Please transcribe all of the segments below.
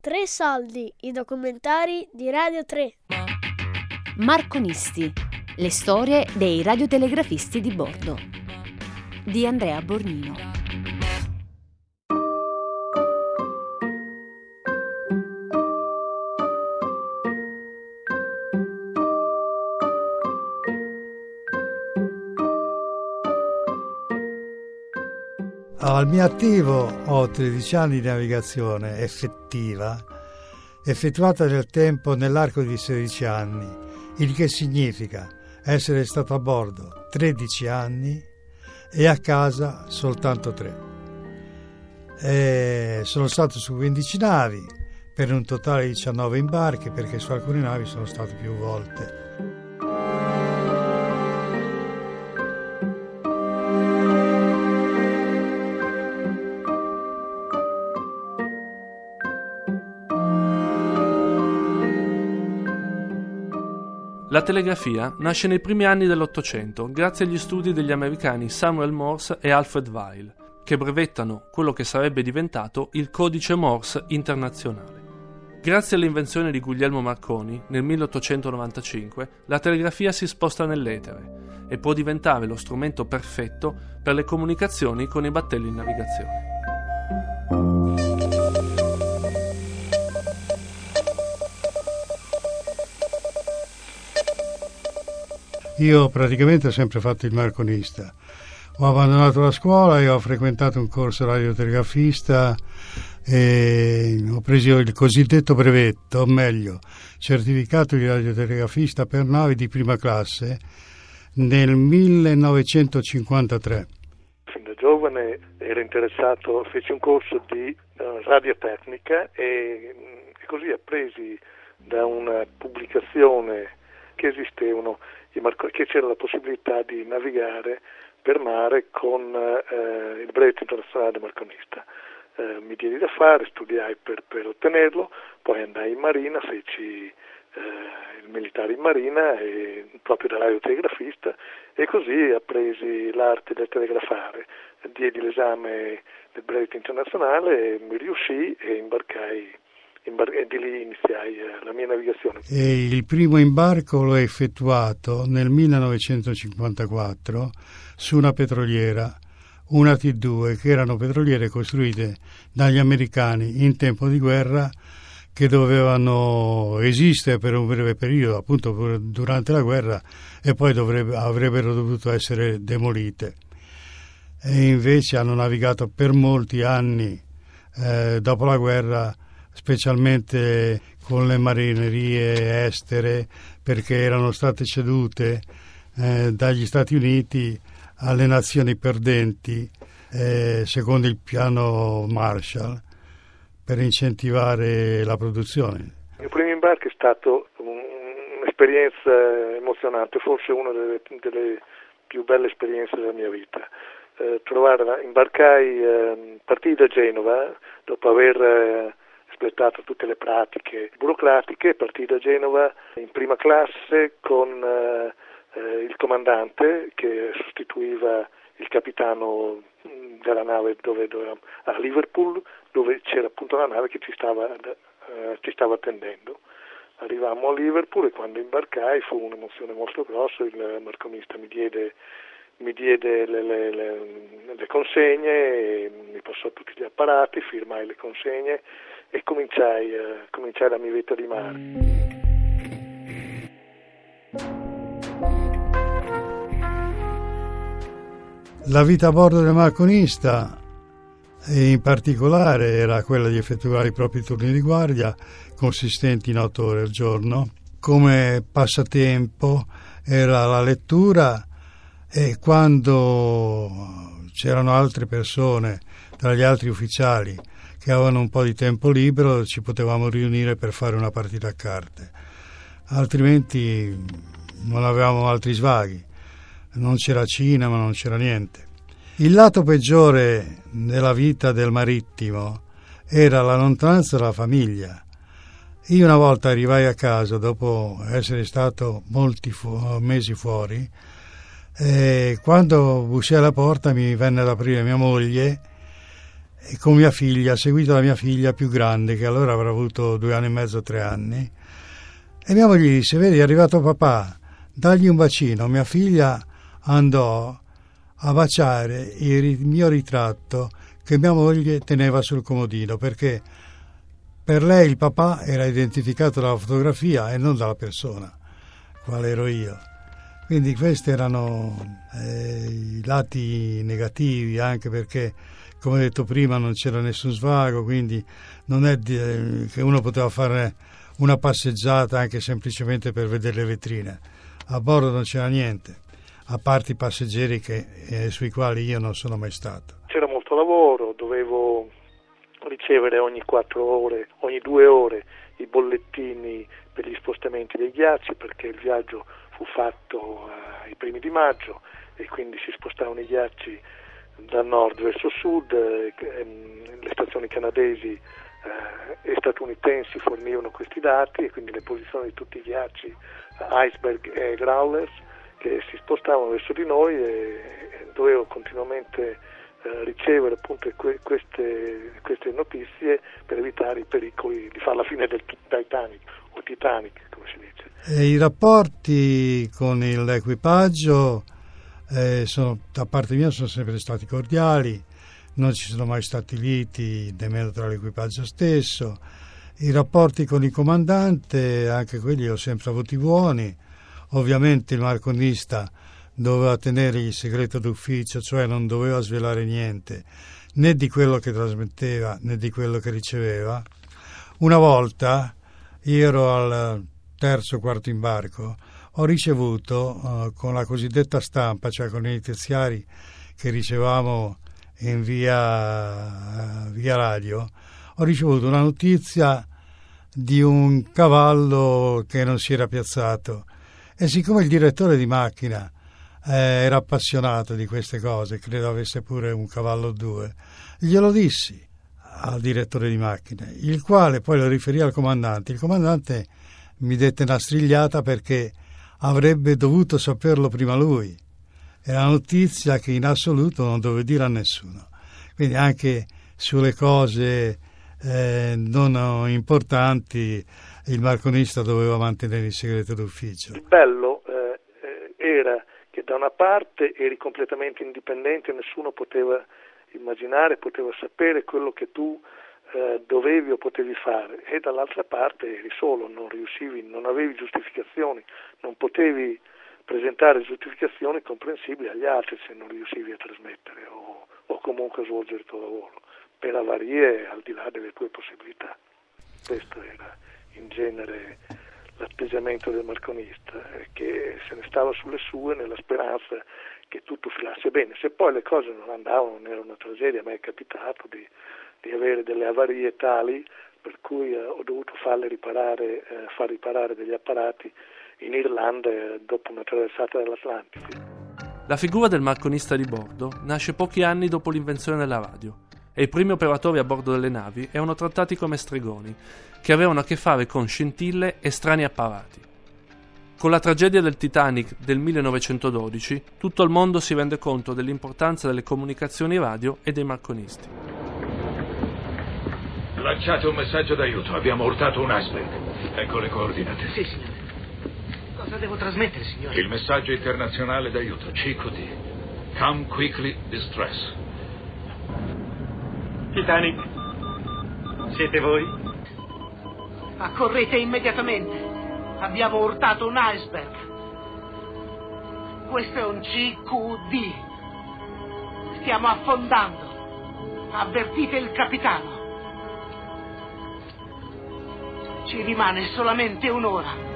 TRE SOLDI, i documentari di Radio 3. Marconisti, le storie dei radiotelegrafisti di bordo, di Andrea Borgnino. Al mio attivo ho 13 anni di navigazione effettiva, effettuata nel tempo nell'arco di 16 anni, il che significa essere stato a bordo 13 anni e a casa soltanto 3. E sono stato su 15 navi, per un totale di 19 imbarchi, perché su alcune navi sono stato più volte. La telegrafia nasce nei primi anni dell'Ottocento grazie agli studi degli americani Samuel Morse e Alfred Vail, che brevettano quello che sarebbe diventato il codice Morse internazionale. Grazie all'invenzione di Guglielmo Marconi, nel 1895, la telegrafia si sposta nell'etere e può diventare lo strumento perfetto per le comunicazioni con i battelli in navigazione. Io praticamente ho sempre fatto il marconista, ho abbandonato la scuola e ho frequentato un corso radiotelegrafista e ho preso il cosiddetto brevetto, o meglio, certificato di radiotelegrafista per navi di prima classe nel 1953. Fin da giovane ero interessato, feci un corso di radiotecnica e così appresi da una pubblicazione che esistevano, che c'era la possibilità di navigare per mare con il brevetto internazionale marconista. Mi diedi da fare, studiai per ottenerlo, poi andai in marina, feci il militare in marina e proprio da radiotelegrafista, e così appresi l'arte del telegrafare. Diedi l'esame del brevetto internazionale, mi riuscì e imbarcai. E di lì iniziai la mia navigazione. E il primo imbarco l'ho effettuato nel 1954 su una petroliera, una T2, che erano petroliere costruite dagli americani in tempo di guerra, che dovevano esistere per un breve periodo, appunto durante la guerra, e poi avrebbero dovuto essere demolite. E invece hanno navigato per molti anni dopo la guerra, specialmente con le marinerie estere, perché erano state cedute dagli Stati Uniti alle nazioni perdenti secondo il piano Marshall, per incentivare la produzione. Il primo imbarco è stato un'esperienza emozionante, forse una delle più belle esperienze della mia vita. Imbarcai, partii da Genova dopo aver espletato tutte le pratiche burocratiche, partì da Genova in prima classe con il comandante che sostituiva il capitano della nave a Liverpool, dove c'era appunto la nave che ci stava attendendo. Arrivammo a Liverpool e quando imbarcai fu un'emozione molto grossa, il marconista mi diede le consegne, mi passò tutti gli apparati, firmai le consegne e cominciai la mia vita di mare. La vita a bordo del marconista in particolare era quella di effettuare i propri turni di guardia, consistenti in 8 ore al giorno. Come passatempo era la lettura, e quando c'erano altre persone tra gli altri ufficiali che avevano un po' di tempo libero, ci potevamo riunire per fare una partita a carte, altrimenti non avevamo altri svaghi, non c'era cinema, non c'era niente. Il lato peggiore della vita del marittimo era la lontananza dalla famiglia. Io una volta arrivai a casa dopo essere stato molti mesi fuori, e quando bussai alla porta mi venne ad aprire mia moglie e con mia figlia, seguito da mia figlia più grande, che allora avrà avuto 2 anni e mezzo, 3 anni, e mia moglie disse: vedi, è arrivato papà, dagli un bacino. Mia figlia andò a baciare il mio ritratto che mia moglie teneva sul comodino, perché per lei il papà era identificato dalla fotografia e non dalla persona, quale ero io. Quindi questi erano i lati negativi, anche perché, come ho detto prima, non c'era nessun svago, quindi non è che uno poteva fare una passeggiata anche semplicemente per vedere le vetrine. A bordo non c'era niente, a parte i passeggeri sui quali io non sono mai stato. C'era molto lavoro, dovevo ricevere ogni 4 ore, ogni 2 ore i bollettini per gli spostamenti dei ghiacci, perché il viaggio fu fatto ai primi di maggio e quindi si spostavano i ghiacci da nord verso sud. Le stazioni canadesi e statunitensi fornivano questi dati e quindi le posizioni di tutti i ghiacci, iceberg e growlers, che si spostavano verso di noi, e dovevo continuamente ricevere appunto queste notizie per evitare i pericoli di fare la fine del Titanic o Titanic, come si dice. E i rapporti con l'equipaggio da parte mia sono sempre stati cordiali, non ci sono mai stati liti nemmeno tra l'equipaggio stesso. I rapporti con il comandante, anche quelli li ho sempre avuti buoni. Ovviamente il marconista doveva tenere il segreto d'ufficio, cioè non doveva svelare niente, né di quello che trasmetteva né di quello che riceveva. Una volta, io ero al 3º, 4º imbarco, ho ricevuto con la cosiddetta stampa, cioè con i terziari che ricevamo in via radio, ho ricevuto una notizia di un cavallo che non si era piazzato, e siccome il direttore di macchina era appassionato di queste cose, credo avesse pure un cavallo o 2, glielo dissi al direttore di macchine, il quale poi lo riferì al comandante. Il comandante mi dette una strigliata perché avrebbe dovuto saperlo prima lui, era una notizia che in assoluto non dovevo dire a nessuno. Quindi anche sulle cose non importanti il marconista doveva mantenere il segreto d'ufficio. Il bello era che da una parte eri completamente indipendente, nessuno poteva immaginare, poteva sapere quello che tu dovevi o potevi fare, e dall'altra parte eri solo, non riuscivi, non avevi giustificazioni, non potevi presentare giustificazioni comprensibili agli altri se non riuscivi a trasmettere o comunque a svolgere il tuo lavoro, per avarie al di là delle tue possibilità. Questo era in genere l'atteggiamento del marconista, che se ne stava sulle sue nella speranza che tutto filasse bene. Se poi le cose non andavano, non era una tragedia, ma è capitato di avere delle avarie tali per cui ho dovuto far riparare degli apparati in Irlanda dopo una traversata dell'Atlantico. La figura del marconista di bordo nasce pochi anni dopo l'invenzione della radio, e i primi operatori a bordo delle navi erano trattati come stregoni, che avevano a che fare con scintille e strani apparati. Con la tragedia del Titanic del 1912, tutto il mondo si rende conto dell'importanza delle comunicazioni radio e dei marconisti. Lanciate un messaggio d'aiuto, abbiamo urtato un iceberg. Ecco le coordinate. Sì, signore. Cosa devo trasmettere, signore? Il messaggio internazionale d'aiuto, CQD. Come quickly distress. Titanic, siete voi? Accorrete immediatamente. Abbiamo urtato un iceberg. Questo è un CQD. Stiamo affondando. Avvertite il capitano. Ci rimane solamente 1 ora.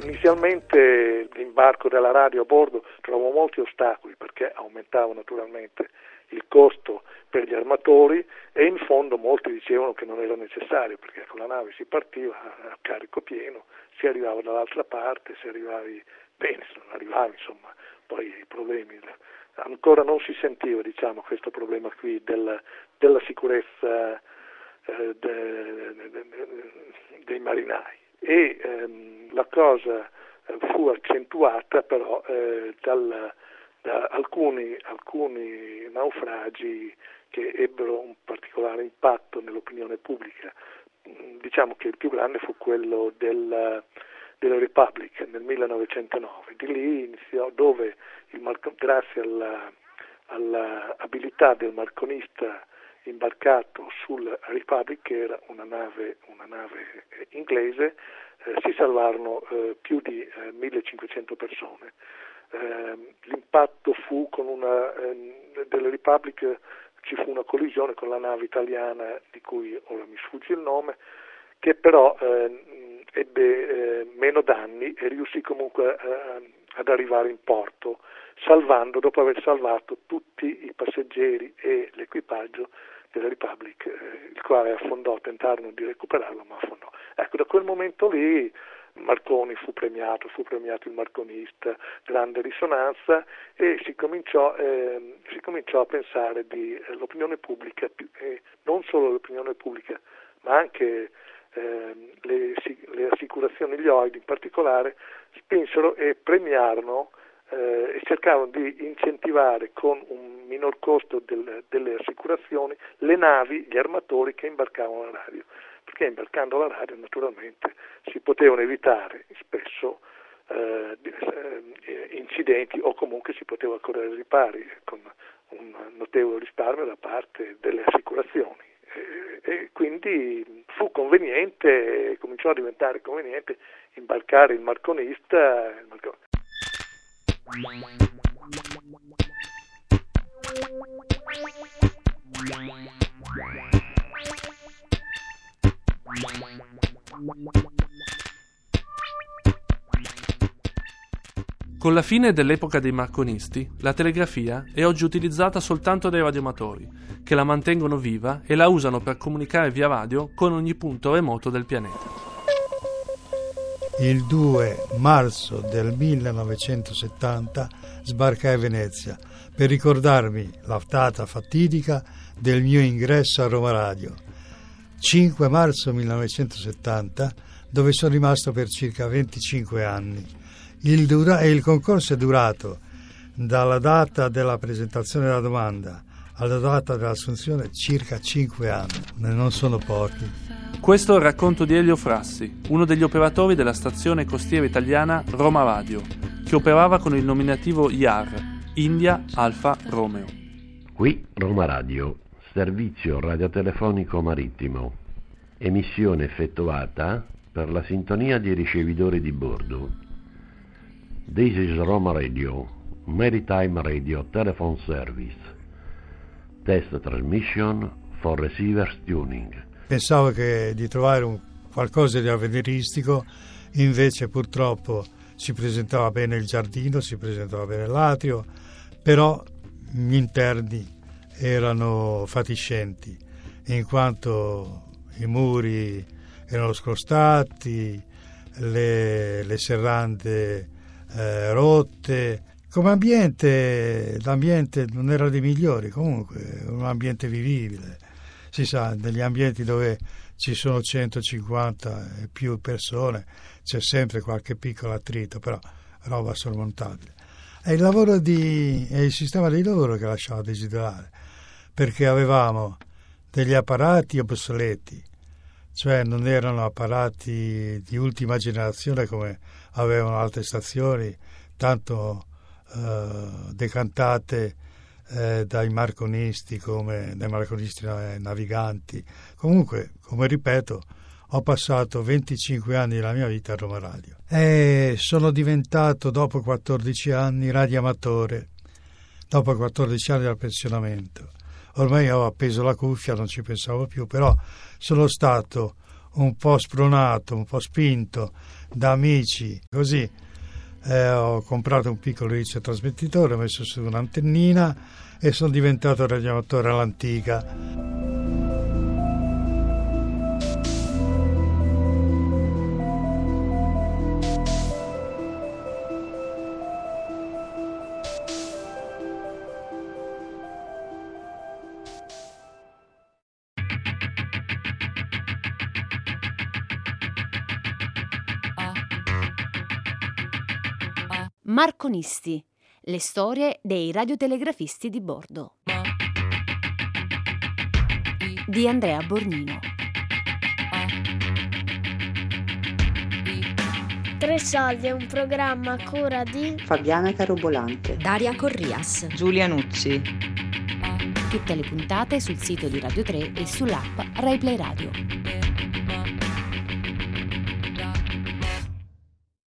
Inizialmente l'imbarco della radio a bordo trovò molti ostacoli, perché aumentava naturalmente il costo per gli armatori, e in fondo molti dicevano che non era necessario, perché con la nave si partiva a carico pieno, si arrivava dall'altra parte, se arrivavi bene, se non arrivavi, insomma, poi i problemi, ancora non si sentiva, diciamo, questo problema qui della sicurezza dei marinai, e la cosa fu accentuata però da alcuni naufragi che ebbero un particolare impatto nell'opinione pubblica. Diciamo che il più grande fu quello della Republic nel 1909, di lì iniziò, dove grazie alla abilità del marconista imbarcato sulla Republic, che era una nave inglese, si salvarono più di 1500 persone. L'impatto fu con della Republic, ci fu una collisione con la nave italiana di cui ora mi sfugge il nome, che però ebbe meno danni e riuscì comunque ad arrivare in porto, dopo aver salvato tutti i passeggeri e l'equipaggio della Republic, il quale affondò. Tentarono di recuperarlo, ma affondò. Ecco, da quel momento lì Marconi fu premiato il marconista, grande risonanza, e si cominciò a pensare l'opinione pubblica, non solo l'opinione pubblica, ma anche le assicurazioni, gli OID in particolare, spinsero e premiarono e cercarono di incentivare con un minor costo delle assicurazioni le navi, gli armatori che imbarcavano la radio, perché imbarcando la radio naturalmente si potevano evitare spesso incidenti, o comunque si poteva correre ai ripari con un notevole risparmio da parte delle assicurazioni. E quindi fu conveniente, cominciò a diventare conveniente imbarcare il marconista. Con la fine dell'epoca dei marconisti, la telegrafia è oggi utilizzata soltanto dai radioamatori, che la mantengono viva e la usano per comunicare via radio con ogni punto remoto del pianeta. Il 2 marzo del 1970 sbarcai a Venezia per ricordarmi la data fatidica del mio ingresso a Roma Radio, 5 marzo 1970, dove sono rimasto per circa 25 anni. Il concorso è durato dalla data della presentazione della domanda alla data dell'assunzione circa 5 anni, non sono pochi. Questo è il racconto di Elio Frassi, uno degli operatori della stazione costiera italiana Roma Radio, che operava con il nominativo IAR, India Alfa Romeo. Qui Roma Radio, servizio radiotelefonico marittimo, emissione effettuata per la sintonia di ricevitori di bordo. This is Roma Radio, Maritime Radio Telephone Service. Test transmission for receivers tuning. Pensavo di trovare qualcosa di avveniristico, invece purtroppo si presentava bene il giardino, si presentava bene l'atrio, però gli interni erano fatiscenti, in quanto i muri erano scrostati, le serrande rotte. Come ambiente, l'ambiente non era dei migliori, comunque un ambiente vivibile. Si sa, negli ambienti dove ci sono 150 e più persone c'è sempre qualche piccolo attrito, però roba sormontabile. È il sistema di lavoro che lasciava desiderare, perché avevamo degli apparati obsoleti, cioè non erano apparati di ultima generazione come avevano altre stazioni, tanto decantate dai marconisti naviganti. Comunque, come ripeto, ho passato 25 anni della mia vita a Roma Radio e sono diventato dopo 14 anni radioamatore, dopo 14 anni dal pensionamento. Ormai ho appeso la cuffia, non ci pensavo più, però sono stato un po' spronato, un po' spinto da amici. Così ho comprato un piccolo radiotrasmettitore, ho messo su un'antennina e sono diventato radioamatore all'antica. Marconisti, le storie dei radiotelegrafisti di bordo, di Andrea Borgnino. TRE SOLDI è un programma a cura di Fabiana Carobolante, Daria Corrias, Giulia Nucci. Tutte le puntate sul sito di Radio 3 e sull'app RaiPlay Radio.